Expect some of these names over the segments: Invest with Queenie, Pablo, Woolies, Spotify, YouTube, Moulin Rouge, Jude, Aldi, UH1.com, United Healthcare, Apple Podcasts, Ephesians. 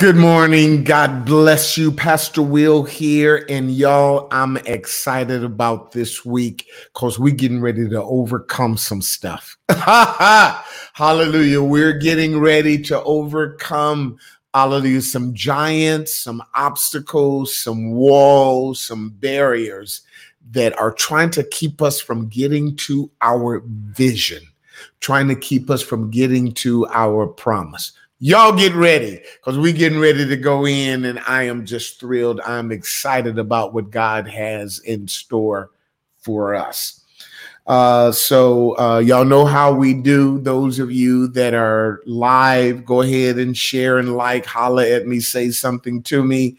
Good morning. God bless you. Pastor Will here. And y'all, I'm excited about this week because we're getting ready to overcome some stuff. Hallelujah. We're getting ready to overcome, hallelujah, some giants, some obstacles, some walls, some barriers that are trying to keep us from getting to our vision, trying to keep us from getting to our promise. Y'all get ready because we're getting ready to go in, and I am just thrilled. I'm excited about what God has in store for us. Y'all know how we do. Those of you that are live, go ahead and share and like, holler at me, say something to me.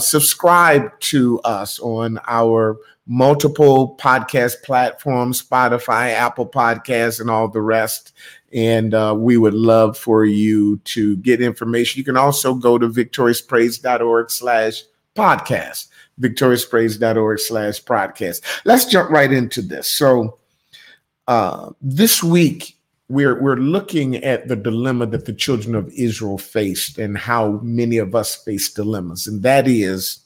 Subscribe to us on our multiple podcast platforms, Spotify, Apple Podcasts, and all the rest. And we would love for you to get information. You can also go to victoriouspraise.org/podcast, victoriouspraise.org/podcast. Let's jump right into this. So this week, we're looking at the dilemma that the children of Israel faced and how many of us face dilemmas. And that is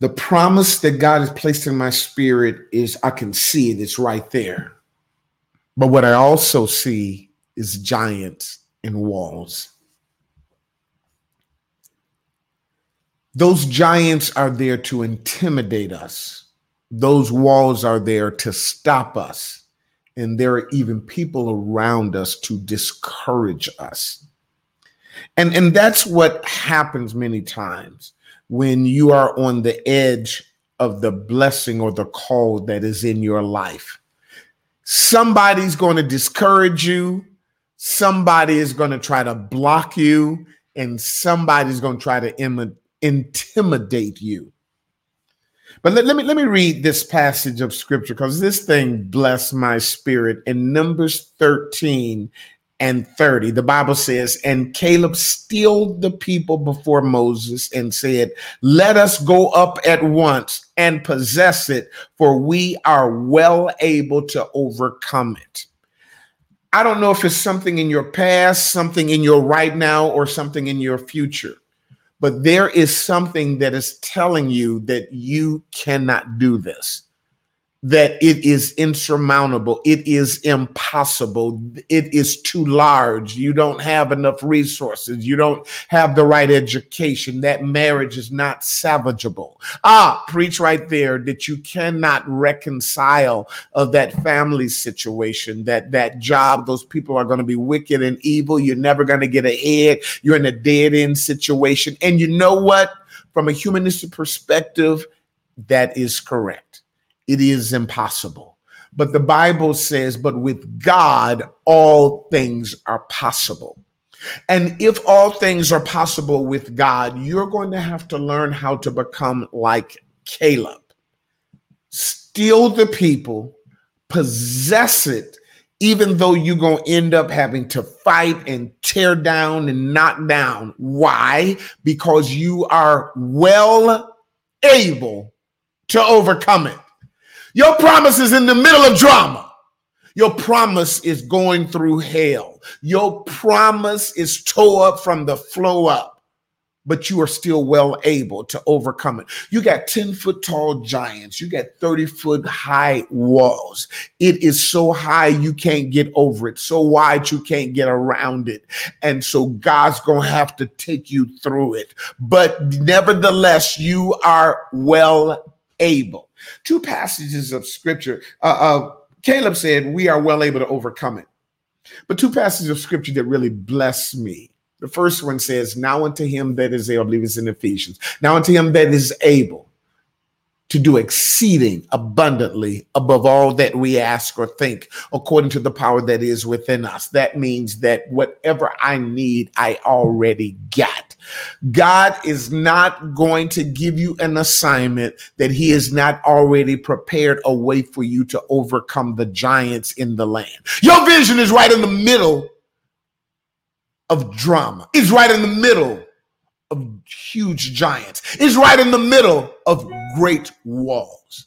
the promise that God has placed in my spirit is I can see it. It's right there. But what I also see is giants and walls. Those giants are there to intimidate us. Those walls are there to stop us. And there are even people around us to discourage us. And that's what happens many times when you are on the edge of the blessing or the call that is in your life. Somebody's going to discourage you. Somebody is going to try to block you, and somebody's going to try to intimidate you. But let me read this passage of scripture because this thing blessed my spirit. In Numbers 13 and 30, the Bible says, "And Caleb stilled the people before Moses and said, 'Let us go up at once and possess it, for we are well able to overcome it.'" I don't know if it's something in your past, something in your right now, or something in your future, but there is something that is telling you that you cannot do this, that it is insurmountable, it is impossible, it is too large, you don't have enough resources, you don't have the right education, that marriage is not salvageable. Preach right there, that you cannot reconcile of that family situation, that job, those people are going to be wicked and evil, you're never going to get ahead, you're in a dead-end situation. And you know what? From a humanistic perspective, that is correct. It is impossible. But the Bible says, but with God, all things are possible. And if all things are possible with God, you're going to have to learn how to become like Caleb. Steal the people, possess it, even though you're going to end up having to fight and tear down and knock down. Why? Because you are well able to overcome it. Your promise is in the middle of drama. Your promise is going through hell. Your promise is tore up from the flow up, but you are still well able to overcome it. You got 10-foot tall giants. You got 30-foot high walls. It is so high you can't get over it, so wide you can't get around it. And so God's going to have to take you through it. But nevertheless, you are well able. Two passages of scripture. Caleb said, we are well able to overcome it. But two passages of scripture that really bless me. The first one says, now unto him that is able, I believe it's in Ephesians, now unto him that is able to do exceeding abundantly above all that we ask or think, according to the power that is within us. That means that whatever I need, I already got. God is not going to give you an assignment that he has not already prepared a way for you to overcome the giants in the land. Your vision is right in the middle of drama. It's right in the middle of huge giants. It's right in the middle of great walls.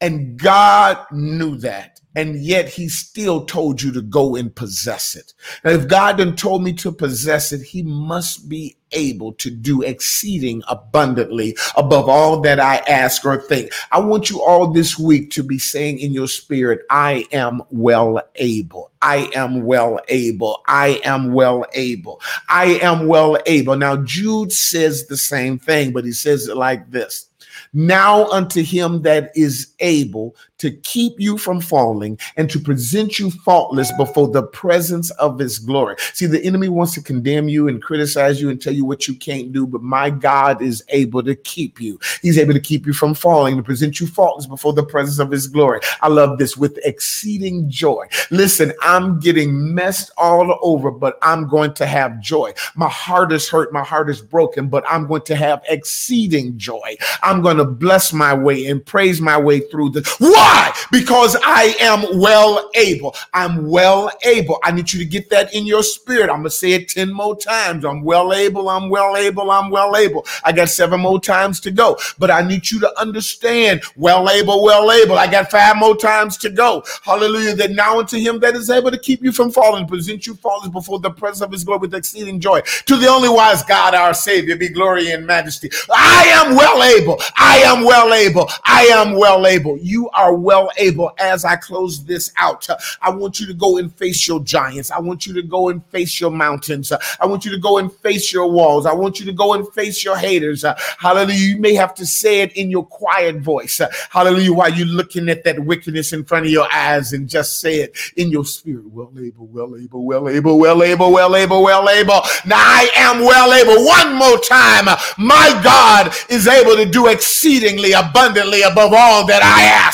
And God knew that. and yet he still told you to go and possess it. Now, if God done told me to possess it, he must be able to do exceeding abundantly above all that I ask or think. I want you all this week to be saying in your spirit, I am well able. I am well able. I am well able. I am well able. Now, Jude says the same thing, but he says it like this. Now unto him that is able to keep you from falling and to present you faultless before the presence of his glory. See, the enemy wants to condemn you and criticize you and tell you what you can't do, but my God is able to keep you. He's able to keep you from falling and present you faultless before the presence of his glory. I love this, with exceeding joy. Listen, I'm getting messed all over, but I'm going to have joy. My heart is hurt. My heart is broken, but I'm going to have exceeding joy. I'm going to bless my way and praise my way through this. Why? Because I am well able. I'm well able. I need you to get that in your spirit. I'm going to say it 10 more times. I'm well able. I'm well able. I'm well able. I got 7 more times to go, but I need you to understand, well able, well able. I got 5 more times to go. Hallelujah. That now unto him that is able to keep you from falling, present you faultless before the presence of his glory with exceeding joy. To the only wise God, our Savior, be glory and majesty. I am well able. I am well able. I am well able. You are well able. As I close this out, I want you to go and face your giants. I want you to go and face your mountains. I want you to go and face your walls. I want you to go and face your haters. Hallelujah. You may have to say it in your quiet voice. Hallelujah. While you're looking at that wickedness in front of your eyes, and just say it in your spirit. Well able, well able, well able, well able, well able, well able. Now I am well able. One more time. My God is able to do exceedingly abundantly above all that I ask,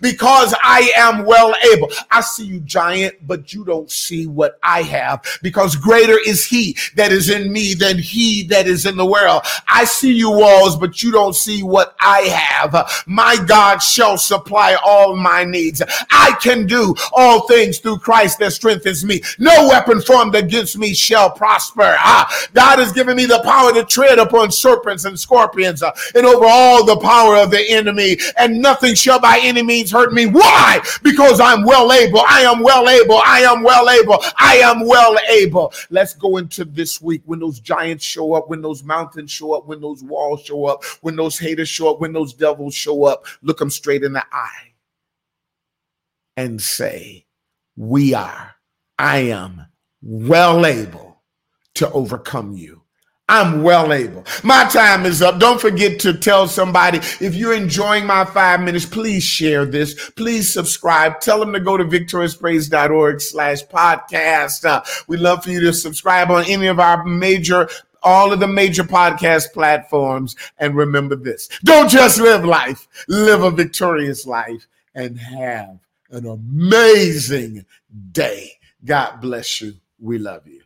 because I am well able. I see you, giant, but you don't see what I have, because greater is he that is in me than he that is in the world. I see you, walls, but you don't see what I have. My God shall supply all my needs. I can do all things through Christ that strengthens me. No weapon formed against me shall prosper. God has given me the power to tread upon serpents and scorpions, and over all the power of the enemy, and nothing shall by any means hurt me. Why? Because I'm well able. I am well able. I am well able. I am well able. Let's go into this week when those giants show up, when those mountains show up, when those walls show up, when those haters show up, when those devils show up, look them straight in the eye and say, I am well able to overcome you. I'm well able. My time is up. Don't forget to tell somebody. If you're enjoying my 5 minutes, please share this. Please subscribe. Tell them to go to victoriouspraise.org/podcast. We'd love for you to subscribe on any of our all of the major podcast platforms. And remember this, don't just live life, live a victorious life, and have an amazing day. God bless you. We love you.